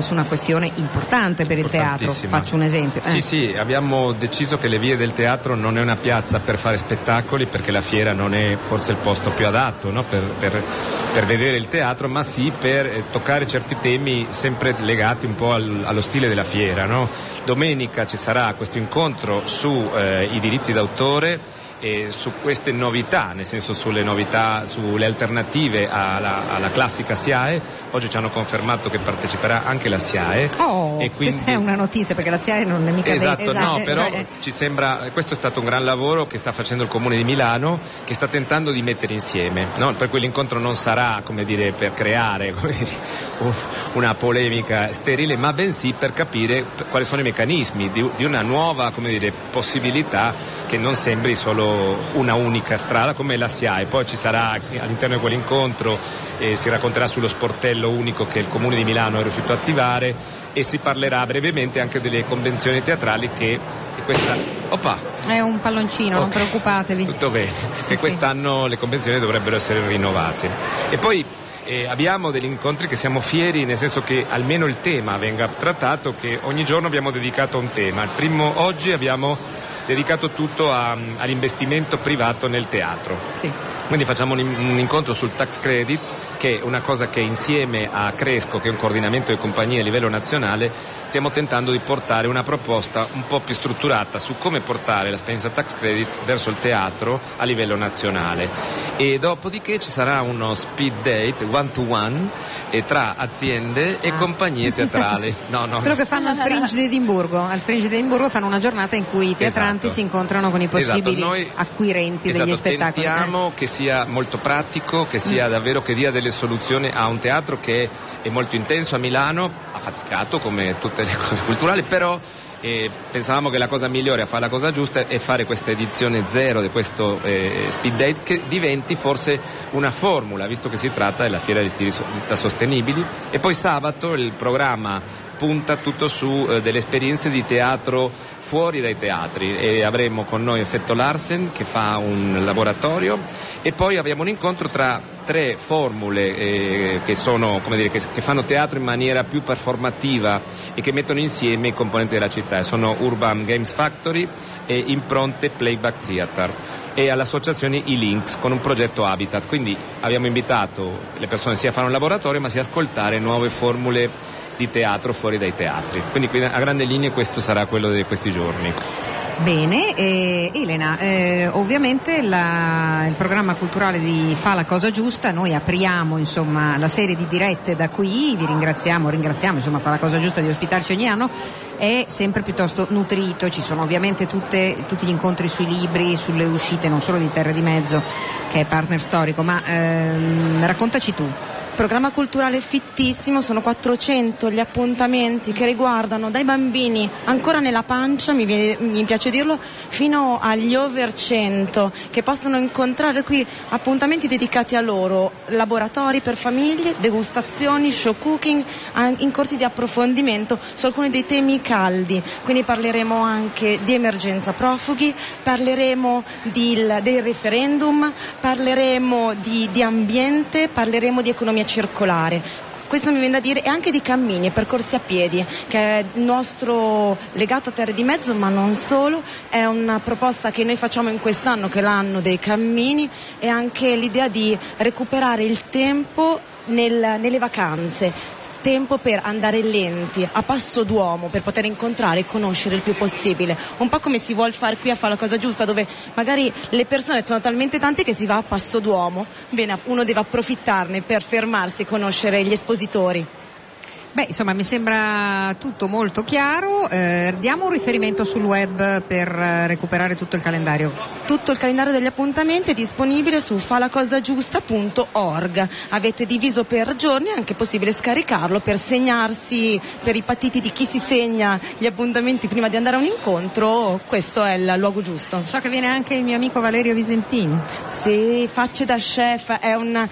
su una questione importante per il teatro, faccio un esempio. Sì, abbiamo deciso che le vie del teatro non è una piazza per fare spettacoli, perché la fiera non è forse il posto più adatto, no? per vedere il teatro, ma sì per toccare certi temi sempre legati un po' allo stile della fiera, no? Domenica ci sarà questo incontro su i diritti d'autore e su queste novità, nel senso sulle novità, sulle alternative alla classica SIAE. Oggi ci hanno confermato che parteciperà anche la SIAE. E quindi questa è una notizia, perché la SIAE non è mica esatto. No, però cioè, ci sembra, questo è stato un gran lavoro che sta facendo il Comune di Milano, che sta tentando di mettere insieme, no? Per cui l'incontro non sarà, come dire, per creare una polemica sterile, ma bensì per capire quali sono i meccanismi di una nuova, come dire, possibilità che non sembri solo una unica strada come la SIAE. Poi ci sarà all'interno di quell'incontro si racconterà sullo sportello unico che il Comune di Milano è riuscito a attivare, e si parlerà brevemente anche delle convenzioni teatrali che questa è un palloncino, okay. Non preoccupatevi, tutto bene, che quest'anno le convenzioni dovrebbero essere rinnovate. E poi abbiamo degli incontri che siamo fieri, nel senso che almeno il tema venga trattato, che ogni giorno abbiamo dedicato a un tema. Il primo, oggi, abbiamo dedicato tutto all'investimento privato nel teatro. Sì. Quindi facciamo un incontro sul tax credit, che è una cosa che insieme a Cresco, che è un coordinamento di compagnie a livello nazionale, stiamo tentando di portare una proposta un po' più strutturata su come portare l'esperienza tax credit verso il teatro a livello nazionale. E dopodiché ci sarà uno speed date one-to-one tra aziende e compagnie teatrali. No. Quello che fanno al Fringe di Edimburgo fanno una giornata in cui i teatranti si incontrano con i possibili acquirenti degli spettacoli. Tentiamo che sia molto pratico, che sia davvero, che dia delle soluzioni a un teatro che è molto intenso a Milano, affaticato come tutte le cose culturali, però pensavamo che la cosa migliore a fare la cosa giusta è fare questa edizione zero di questo speed date, che diventi forse una formula, visto che si tratta della fiera di stili sostenibili. E poi sabato il programma punta tutto su delle esperienze di teatro fuori dai teatri, e avremo con noi Effetto Larsen che fa un laboratorio, e poi abbiamo un incontro tra tre formule che sono, come dire, che fanno teatro in maniera più performativa e che mettono insieme i componenti della città. Sono Urban Games Factory e Impronte Playback Theater, e all'associazione I Links con un progetto Habitat. Quindi abbiamo invitato le persone sia a fare un laboratorio, ma sia a ascoltare nuove formule di teatro fuori dai teatri. Quindi a grandi linee questo sarà quello di questi giorni. Bene, Elena, ovviamente il programma culturale di Fa la Cosa Giusta, noi apriamo insomma la serie di dirette da qui, vi ringraziamo insomma Fa la Cosa Giusta di ospitarci ogni anno, è sempre piuttosto nutrito, ci sono ovviamente tutti gli incontri sui libri, sulle uscite non solo di Terre di Mezzo che è partner storico, ma raccontaci tu. Programma culturale fittissimo, sono 400 gli appuntamenti che riguardano dai bambini ancora nella pancia, mi piace dirlo, fino agli over 100, che possono incontrare qui appuntamenti dedicati a loro, laboratori per famiglie, degustazioni, show cooking, incontri di approfondimento su alcuni dei temi caldi. Quindi parleremo anche di emergenza profughi, parleremo del referendum, parleremo di ambiente, parleremo di economia circolare. questo mi viene da dire, e anche di cammini e percorsi a piedi, che è il nostro legato a Terre di Mezzo, ma non solo. È una proposta che noi facciamo in quest'anno, che è l'anno dei cammini, e anche l'idea di recuperare il tempo nelle vacanze, tempo per andare lenti, a passo d'uomo, per poter incontrare e conoscere il più possibile, un po' come si vuol fare qui a Fa la Cosa Giusta, dove magari le persone sono talmente tante che si va a passo d'uomo. Bene, uno deve approfittarne per fermarsi e conoscere gli espositori. Beh, insomma, mi sembra tutto molto chiaro. Diamo un riferimento sul web per recuperare tutto il calendario. Tutto il calendario degli appuntamenti è disponibile su falacosagiusta.org. Avete diviso per giorni, è anche possibile scaricarlo per segnarsi, per i patiti di chi si segna gli appuntamenti prima di andare a un incontro. Questo è il luogo giusto. So che viene anche il mio amico Valerio Visentini. Sì, facce da chef.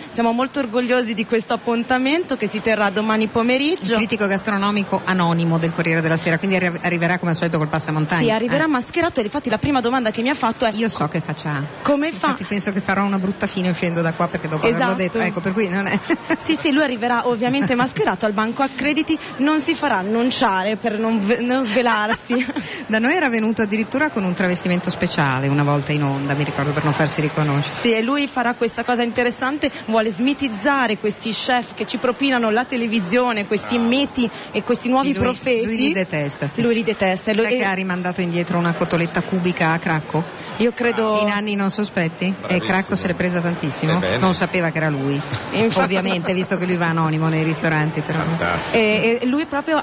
Siamo molto orgogliosi di questo appuntamento che si terrà domani pomeriggio. Critico gastronomico anonimo del Corriere della Sera, quindi arriverà come al solito col passamontagna. Sì, arriverà mascherato, e infatti la prima domanda che mi ha fatto è: io so che faccia, come fa? Infatti penso che farò una brutta fine uscendo da qua, perché dopo averlo detto, ecco, per cui non è. Sì, lui arriverà ovviamente mascherato al banco accrediti, non si farà annunciare per non svelarsi. Da noi era venuto addirittura con un travestimento speciale una volta in onda, mi ricordo, per non farsi riconoscere. Sì, e lui farà questa cosa interessante, vuole smitizzare questi chef che ci propinano la televisione, questi meti e questi nuovi profeti. Lui li detesta, sì. Lui li detesta. Sai che ha rimandato indietro una cotoletta cubica a Cracco? Io credo. In anni non sospetti. Bravissimo. E Cracco se l'è presa tantissimo. Non sapeva che era lui. Ovviamente, visto che lui va anonimo nei ristoranti, però. E lui proprio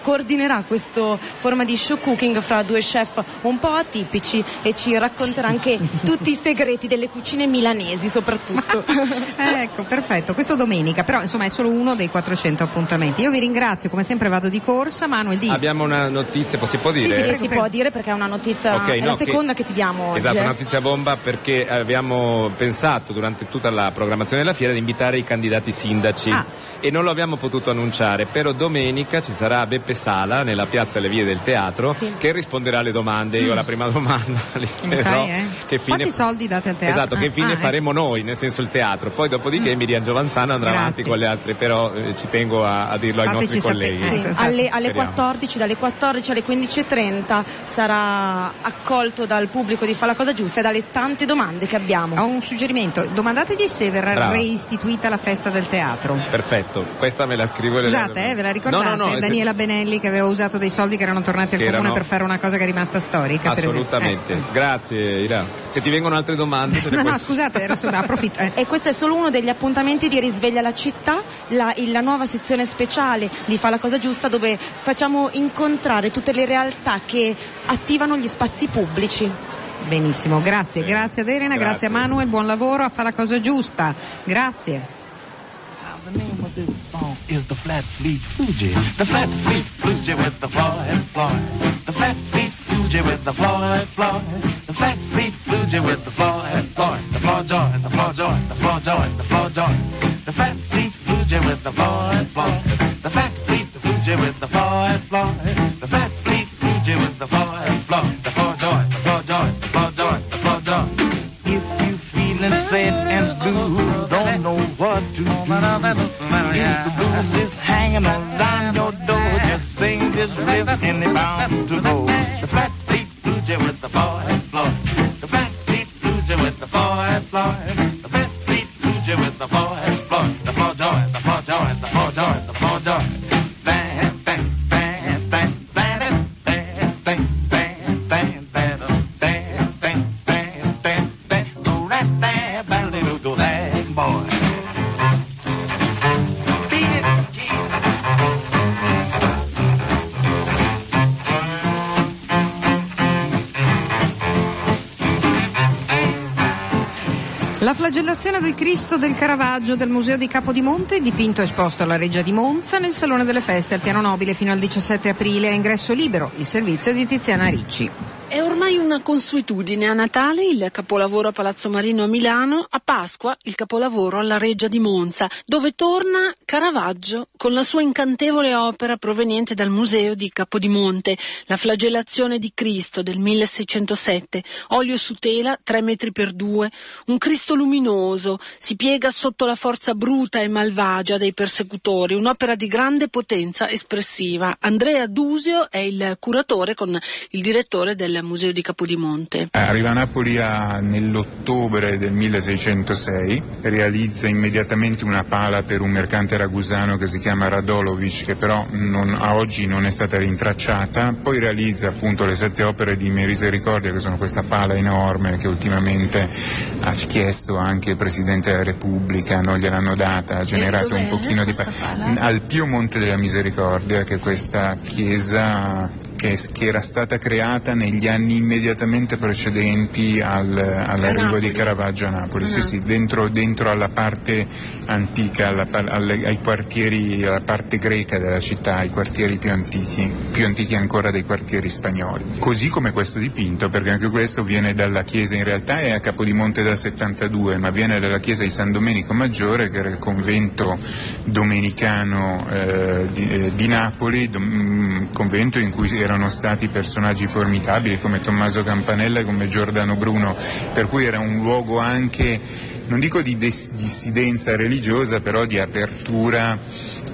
coordinerà questa forma di show cooking fra due chef un po' atipici, e ci racconterà anche tutti i segreti delle cucine milanesi, soprattutto. Ecco, perfetto. Questo domenica, però insomma è solo uno dei 400 appuntamenti. Io vi ringrazio, come sempre vado di corsa. Manuel, abbiamo una notizia, si può dire? Sì, si può dire, perché è una notizia, okay, la seconda che ti diamo oggi. Esatto, una notizia bomba, perché abbiamo pensato durante tutta la programmazione della fiera di invitare i candidati sindaci e non lo abbiamo potuto annunciare, però domenica ci sarà Beppe Sala nella piazza alle vie del teatro, sì, che risponderà alle domande. Io la prima domanda che fine quanti soldi date al teatro? Esatto, che fine faremo noi, nel senso il teatro, poi dopodiché Miriam Giovanzano andrà avanti con le altre, però ci tengo a dirlo ai nostri colleghi. Sì, alle 14, dalle 14 alle 15:30 sarà accolto dal pubblico di Fa la Cosa Giusta e dalle tante domande che abbiamo. Ho un suggerimento: domandategli se verrà reistituita la festa del teatro. Perfetto, questa me la scrivo. Scusate, ve la ricordate? No, Daniela Benelli, che aveva usato dei soldi che erano tornati al comune per fare una cosa che è rimasta storica. Assolutamente, grazie Ira. Se ti vengono altre domande scusate, approfitto. E questo è solo uno degli appuntamenti di Risveglia la città, la nuova sezione speciale di Fa la Cosa Giusta, dove facciamo incontrare tutte le realtà che attivano gli spazi pubblici. Benissimo, grazie. Grazie ad Elena, grazie a Manuel, buon lavoro a Fa la Cosa Giusta. Grazie. The name of this song is the Flat Fleet Fuji. The Flat Fleet Fuji with the Floyd Floyd. The Flat Fleet Fuji with the Floyd Floyd. The Flat Fleet Fuji with the Floyd Floyd. The Floyd Joy, the Floyd Joy, the Floyd Joy, the Floyd Joy. The Flat Fleet Fuji with the Floyd Floyd. The Flat Fleet Fuji with the Floyd Floyd. The Flat Fleet Fuji with the Floyd Floyd. The Floyd Joy, the Floyd Joy, the Floyd Joy, the Floyd Joy. If you feeling sad and blue, don't know what to do. If the blues is hanging around your door, just sing this riff and they're bound to know. The Flat Fleet Blue Jay with the boy and floor. The Flat Fleet Blue Jay with the boy and floor. The Flat Fleet Blue Jay with the boy and floor. The floor joy, the floor joy, the floor joy, the floor joy. Bang, bang, bang, bang, bang, bang, bang, bang, bang, bang, bang, bang, bang, bang, bang. Go right there, bang, little go there, boy. La flagellazione del Cristo del Caravaggio del Museo di Capodimonte, dipinto esposto alla Reggia di Monza nel Salone delle Feste al Piano Nobile fino al 17 aprile, a ingresso libero. Il servizio di Tiziana Ricci. È ormai una consuetudine: a Natale il capolavoro a Palazzo Marino a Milano, a Pasqua il capolavoro alla Reggia di Monza, dove torna Caravaggio con la sua incantevole opera proveniente dal Museo di Capodimonte, La flagellazione di Cristo del 1607, olio su tela 3 metri per 2, un Cristo luminoso, si piega sotto la forza bruta e malvagia dei persecutori, un'opera di grande potenza espressiva. Andrea Dusio è il curatore con il direttore del Museo di Capodimonte. Arriva a Napoli nell'ottobre del 1606, realizza immediatamente una pala per un mercante ragusano che si chiama Radolovic, che però a oggi non è stata rintracciata. Poi realizza appunto le 7 opere di misericordia, che sono questa pala enorme che ultimamente ha chiesto anche il Presidente della Repubblica, non gliel'hanno data, ha generato un pochino di pala. Al Pio Monte della Misericordia, che è questa chiesa che era stata creata negli anni immediatamente precedenti all'arrivo di Caravaggio a Napoli. Sì, sì, dentro alla parte antica, ai quartieri, alla parte greca della città, ai quartieri più antichi ancora dei quartieri spagnoli. Così come questo dipinto, perché anche questo viene dalla chiesa, in realtà è a Capodimonte dal 72, ma viene dalla chiesa di San Domenico Maggiore, che era il convento domenicano di Napoli, convento in cui erano stati personaggi formidabili come Tommaso Campanella e come Giordano Bruno, per cui era un luogo anche, non dico di dissidenza religiosa, però di apertura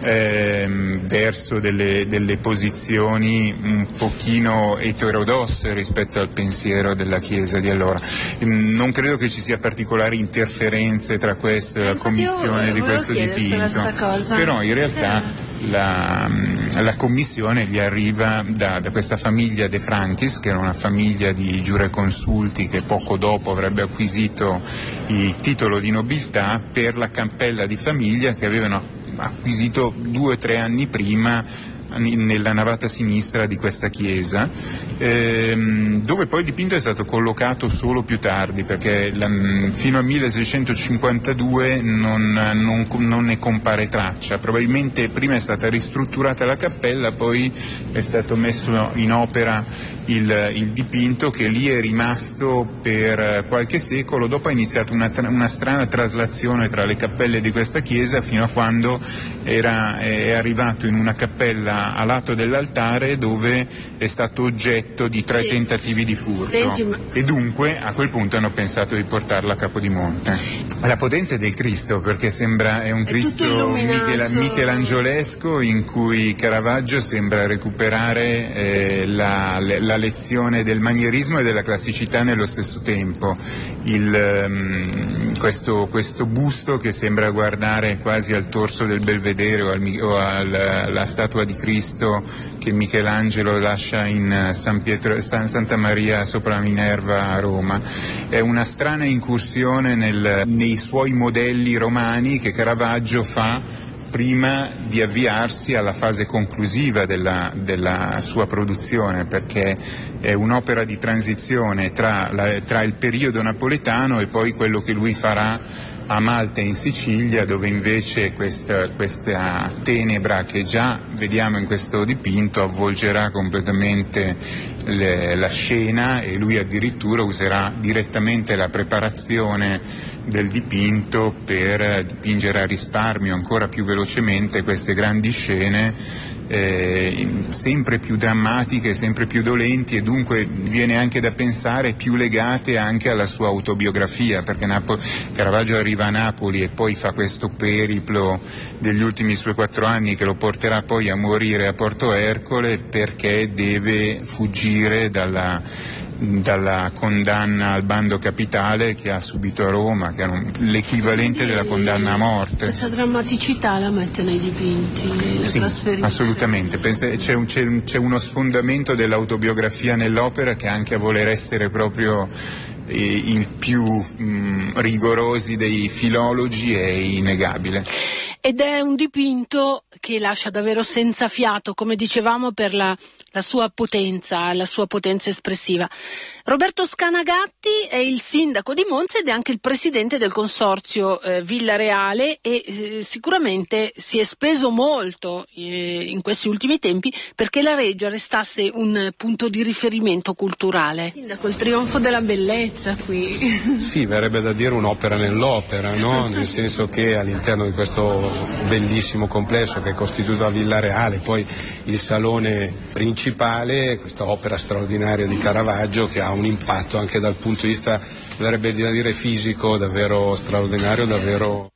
verso delle posizioni un pochino eterodosse rispetto al pensiero della Chiesa di allora. Non credo che ci sia particolari interferenze tra questo e la commissione di questo dipinto, però in realtà la commissione gli arriva da questa famiglia De Franchis, che era una famiglia di giureconsulti che poco dopo avrebbe acquisito il titolo di nobiltà per la cappella di famiglia che avevano acquisito 2 o 3 anni prima nella navata sinistra di questa chiesa, dove poi il dipinto è stato collocato solo più tardi, perché fino al 1652 non ne compare traccia. Probabilmente prima è stata ristrutturata la cappella, poi è stato messo in opera il dipinto, che lì è rimasto per qualche secolo. Dopo è iniziata una strana traslazione tra le cappelle di questa chiesa, fino a quando è arrivato in una cappella a lato dell'altare, dove è stato oggetto di 3 tentativi di furto. E dunque a quel punto hanno pensato di portarla a Capodimonte. La potenza è del Cristo, perché sembra è un Cristo michelangiolesco, in cui Caravaggio sembra recuperare la lezione del manierismo e della classicità nello stesso tempo. Questo busto che sembra guardare quasi al torso del Belvedere o alla statua di Cristo che Michelangelo lascia in Santa Maria sopra Minerva a Roma, è una strana incursione nei suoi modelli romani che Caravaggio fa prima di avviarsi alla fase conclusiva della sua produzione, perché è un'opera di transizione tra il periodo napoletano e poi quello che lui farà a Malta e in Sicilia, dove invece questa tenebra che già vediamo in questo dipinto avvolgerà completamente la scena, e lui addirittura userà direttamente la preparazione del dipinto per dipingere a risparmio ancora più velocemente queste grandi scene sempre più drammatiche, sempre più dolenti, e dunque viene anche da pensare più legate anche alla sua autobiografia, perché Caravaggio arriva a Napoli e poi fa questo periplo degli ultimi suoi 4 anni che lo porterà poi a morire a Porto Ercole, perché deve fuggire dalla condanna al bando capitale che ha subito a Roma, che era l'equivalente della condanna a morte. Questa drammaticità la mette nei dipinti, sì, assolutamente. C'è uno sfondamento dell'autobiografia nell'opera, che anche a voler essere proprio il più rigorosi dei filologi è innegabile. Ed è un dipinto che lascia davvero senza fiato, come dicevamo, per la sua potenza espressiva. Roberto Scanagatti è il sindaco di Monza ed è anche il presidente del consorzio Villa Reale e sicuramente si è speso molto in questi ultimi tempi perché la Reggia restasse un punto di riferimento culturale. Sindaco, il trionfo della bellezza qui. Sì, verrebbe da dire un'opera nell'opera, no? Nel senso che all'interno di questo bellissimo complesso che è costituito da Villa Reale, poi il salone principale, questa opera straordinaria di Caravaggio che ha un impatto anche dal punto di vista, verrebbe da dire fisico, davvero straordinario, davvero...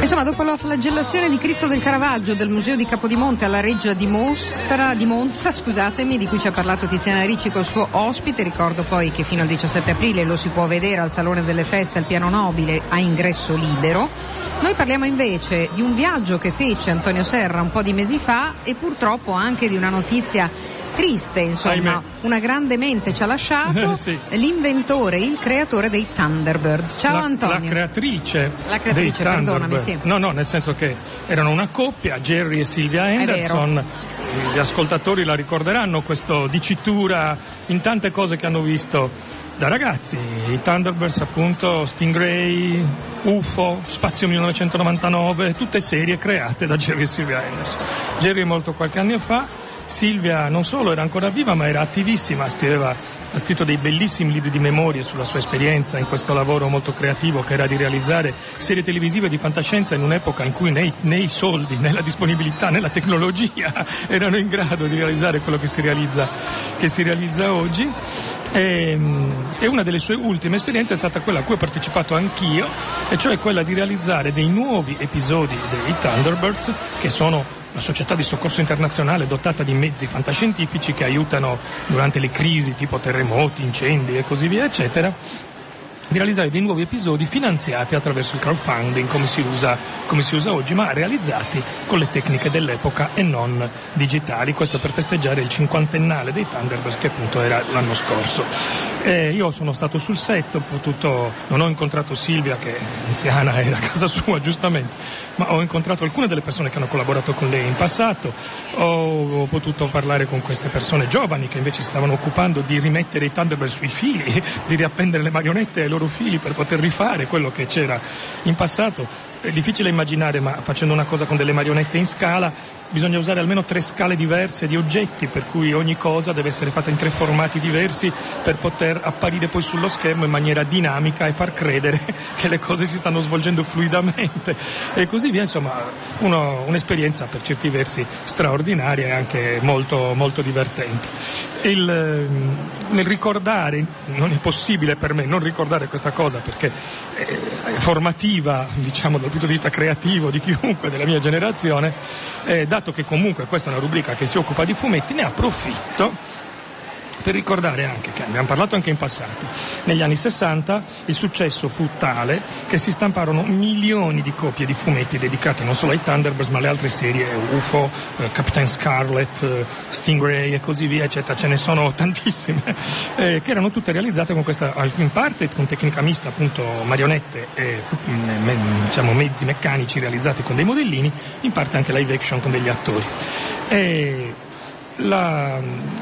Insomma, dopo la flagellazione di Cristo del Caravaggio del Museo di Capodimonte alla Reggia di Monza, di cui ci ha parlato Tiziana Ricci col suo ospite, ricordo poi che fino al 17 aprile lo si può vedere al Salone delle Feste al Piano Nobile a ingresso libero. Noi parliamo invece di un viaggio che fece Antonio Serra un po' di mesi fa e purtroppo anche di una notizia triste, insomma. Ahimè. Una grande mente ci ha lasciato sì. L'inventore, il creatore dei Thunderbirds. Ciao Antonio. La creatrice, perdonami, sì. No, nel senso che erano una coppia, Jerry e Sylvia Henderson. Gli ascoltatori la ricorderanno, questa dicitura in tante cose che hanno visto da ragazzi, i Thunderbirds appunto, Stingray, UFO, Spazio 1999, tutte serie create da Jerry e Sylvia Henderson. Jerry è morto qualche anno fa. Silvia non solo era ancora viva ma era attivissima, ha scritto dei bellissimi libri di memorie sulla sua esperienza in questo lavoro molto creativo che era di realizzare serie televisive di fantascienza in un'epoca in cui né i soldi, né la disponibilità, né la tecnologia erano in grado di realizzare quello che si realizza oggi. E una delle sue ultime esperienze è stata quella a cui ho partecipato anch'io, e cioè quella di realizzare dei nuovi episodi dei Thunderbirds, che sono una società di soccorso internazionale dotata di mezzi fantascientifici che aiutano durante le crisi tipo terremoti, incendi e così via eccetera, di realizzare dei nuovi episodi finanziati attraverso il crowdfunding come si usa oggi, ma realizzati con le tecniche dell'epoca e non digitali, questo per festeggiare il 50ennale dei Thunderbirds che appunto era l'anno scorso. Io sono stato sul set, non ho incontrato Silvia che anziana era a casa sua giustamente, ma ho incontrato alcune delle persone che hanno collaborato con lei in passato, ho potuto parlare con queste persone giovani che invece si stavano occupando di rimettere i Thunderbirds sui fili, di riappendere le marionette ai loro fili per poter rifare quello che c'era in passato. È difficile immaginare, ma facendo una cosa con delle marionette in scala bisogna usare almeno 3 scale diverse di oggetti, per cui ogni cosa deve essere fatta in 3 formati diversi per poter apparire poi sullo schermo in maniera dinamica e far credere che le cose si stanno svolgendo fluidamente e così via. Insomma, un'esperienza per certi versi straordinaria e anche molto molto divertente. Nel ricordare, non è possibile per me non ricordare questa cosa perché è formativa, diciamo, dal punto di vista creativo di chiunque della mia generazione, dato che comunque questa è una rubrica che si occupa di fumetti, ne approfitto per ricordare anche che abbiamo parlato anche in passato. Negli anni 60 il successo fu tale che si stamparono milioni di copie di fumetti dedicati non solo ai Thunderbirds ma alle altre serie, UFO, Capitan Scarlet, Stingray e così via eccetera, ce ne sono tantissime, che erano tutte realizzate con questa, in parte con tecnica mista, appunto marionette e diciamo mezzi meccanici realizzati con dei modellini, in parte anche live action con degli attori.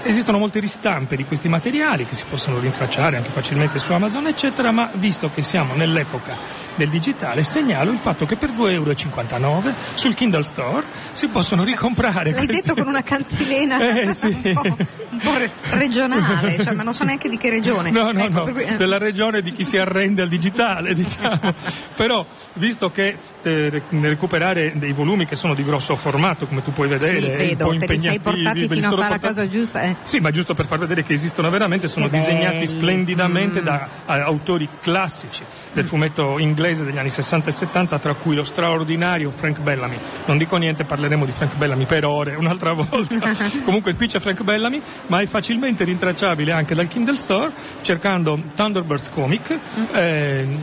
Esistono molte ristampe di questi materiali che si possono rintracciare anche facilmente su Amazon eccetera, ma visto che siamo nell'epoca del digitale segnalo il fatto che per €2,59 sul Kindle Store si possono ricomprare. L'hai detto con una cantilena sì. un po' regionale, cioè, ma non so neanche di che regione. No, per cui, della regione di chi si arrende al digitale, diciamo. Però visto che recuperare dei volumi che sono di grosso formato, come tu puoi vedere, sì, vedo, è un po' impegnativo, no, fa la cosa giusta. Sì, ma giusto per far vedere che esistono veramente, sono disegnati splendidamente da autori classici del fumetto inglese degli anni 60 e 70, tra cui lo straordinario Frank Bellamy. Non dico niente, parleremo di Frank Bellamy per ore un'altra volta. Comunque qui c'è Frank Bellamy, ma è facilmente rintracciabile anche dal Kindle Store, cercando Thunderbirds Comic,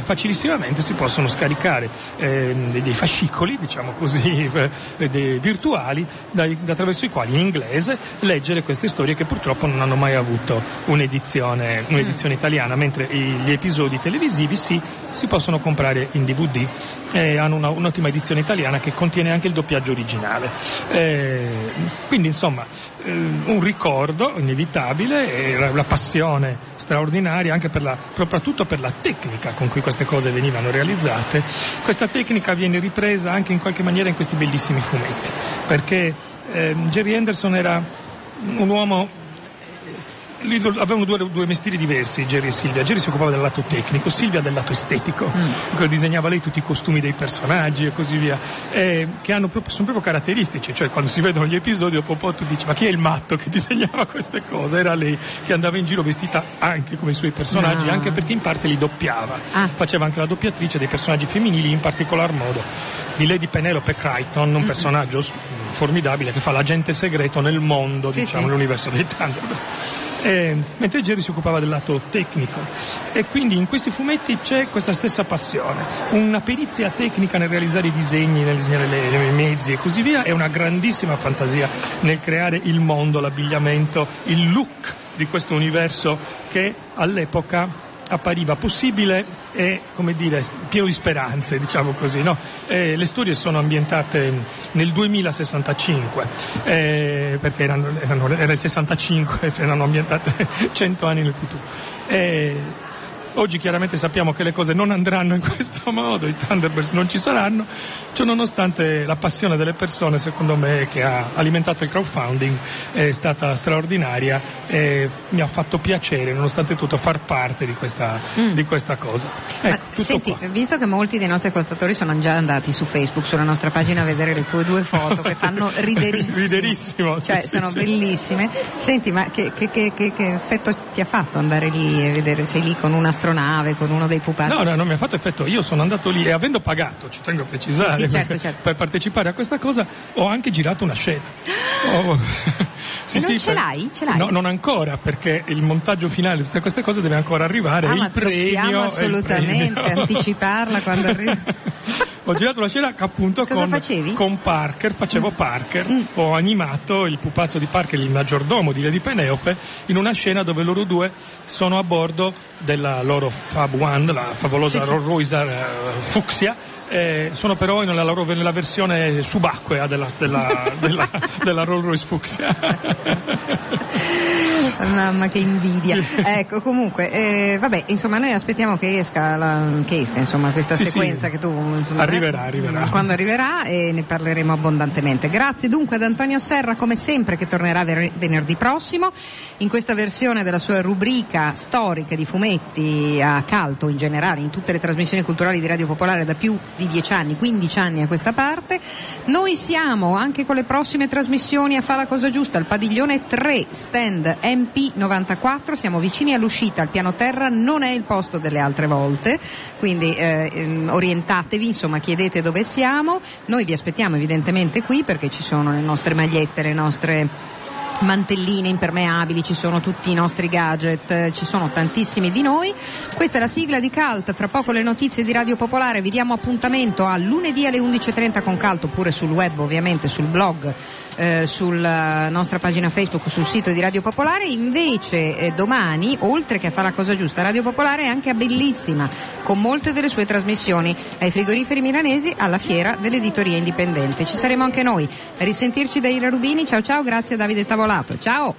facilissimamente si possono scaricare dei fascicoli, diciamo così, virtuali attraverso i quali in inglese leggere queste storie che purtroppo non hanno mai avuto un'edizione italiana, mentre gli episodi televisivi si possono comprare in DVD, hanno un'ottima edizione italiana che contiene anche il doppiaggio originale, quindi insomma un ricordo inevitabile e la passione straordinaria anche per soprattutto per la tecnica con cui queste cose venivano realizzate. Questa tecnica viene ripresa anche in qualche maniera in questi bellissimi fumetti, perché Jerry Anderson era un uomo, avevano due mestieri diversi, Jerry e Silvia. Jerry si occupava del lato tecnico, Silvia del lato estetico, disegnava lei tutti i costumi dei personaggi e così via, che sono proprio caratteristici, cioè quando si vedono gli episodi dopo un po' tu dici ma chi è il matto che disegnava queste cose? Era lei, che andava in giro vestita anche come i suoi personaggi, anche perché in parte li doppiava, faceva anche la doppiatrice dei personaggi femminili, in particolar modo di Lady Penelope Crichton, un personaggio formidabile che fa l'agente segreto nel mondo, l'universo dei Thunderbirds. Mentre Jerry si occupava del lato tecnico, e quindi in questi fumetti c'è questa stessa passione, una perizia tecnica nel realizzare i disegni, nel disegnare i mezzi e così via, e una grandissima fantasia nel creare il mondo, l'abbigliamento, il look di questo universo che all'epoca appariva possibile e, come dire, pieno di speranze, diciamo così, no? Le storie sono ambientate nel 2065, perché era il 65, erano ambientate 100 anni nel futuro. Oggi chiaramente sappiamo che le cose non andranno in questo modo, i Thunderbirds non ci saranno, ciononostante la passione delle persone, secondo me, che ha alimentato il crowdfunding è stata straordinaria e mi ha fatto piacere, nonostante tutto, far parte di questa cosa. Ecco, tutto. Senti, qua, visto che molti dei nostri ascoltatori sono già andati su Facebook, sulla nostra pagina, a vedere le tue due foto che fanno riderissimo, cioè sono bellissime. Senti, ma che effetto ti ha fatto andare lì e vedere, sei lì con una astronave, con uno dei pupazzi? No, non mi ha fatto effetto, io sono andato lì e avendo pagato, ci tengo a precisare, certo. Per partecipare a questa cosa ho anche girato una scena. Ce l'hai? No, non ancora, perché il montaggio finale di tutte queste cose deve ancora arrivare, ma dobbiamo assolutamente anticiparla quando arriva. Ho girato la scena appunto con Parker, facevo Parker, ho animato il pupazzo di Parker, il maggiordomo di Lady Penelope, in una scena dove loro due sono a bordo della loro Fab One, la favolosa Rolls Royce fucsia. Sono però nella versione subacquea della Rolls Royce fucsia. Mamma che invidia. Ecco, comunque insomma noi aspettiamo che esca questa sequenza che tu arriverà quando arriverà, e ne parleremo abbondantemente. Grazie dunque ad Antonio Serra, come sempre, che tornerà venerdì prossimo in questa versione della sua rubrica storica di fumetti a caldo in generale in tutte le trasmissioni culturali di Radio Popolare da più di 15 anni a questa parte. Noi siamo anche con le prossime trasmissioni a Fa la Cosa Giusta al padiglione 3 stand MP94, siamo vicini all'uscita, al piano terra, non è il posto delle altre volte, quindi orientatevi, insomma, chiedete dove siamo. Noi vi aspettiamo evidentemente qui, perché ci sono le nostre magliette, le nostre mantelline impermeabili, ci sono tutti i nostri gadget, ci sono tantissimi di noi. Questa è la sigla di Cult, fra poco le notizie di Radio Popolare, vi diamo appuntamento a lunedì alle 11:30 con Cult, oppure sul web, ovviamente, sul blog, sulla nostra pagina Facebook, sul sito di Radio Popolare. Invece domani, oltre che a Fare la Cosa Giusta, Radio Popolare è anche a Bellissima, con molte delle sue trasmissioni, ai frigoriferi milanesi, alla fiera dell'editoria indipendente. Ci saremo anche noi. A risentirci da Ira Rubini, ciao ciao, grazie a Davide Tavolato, ciao!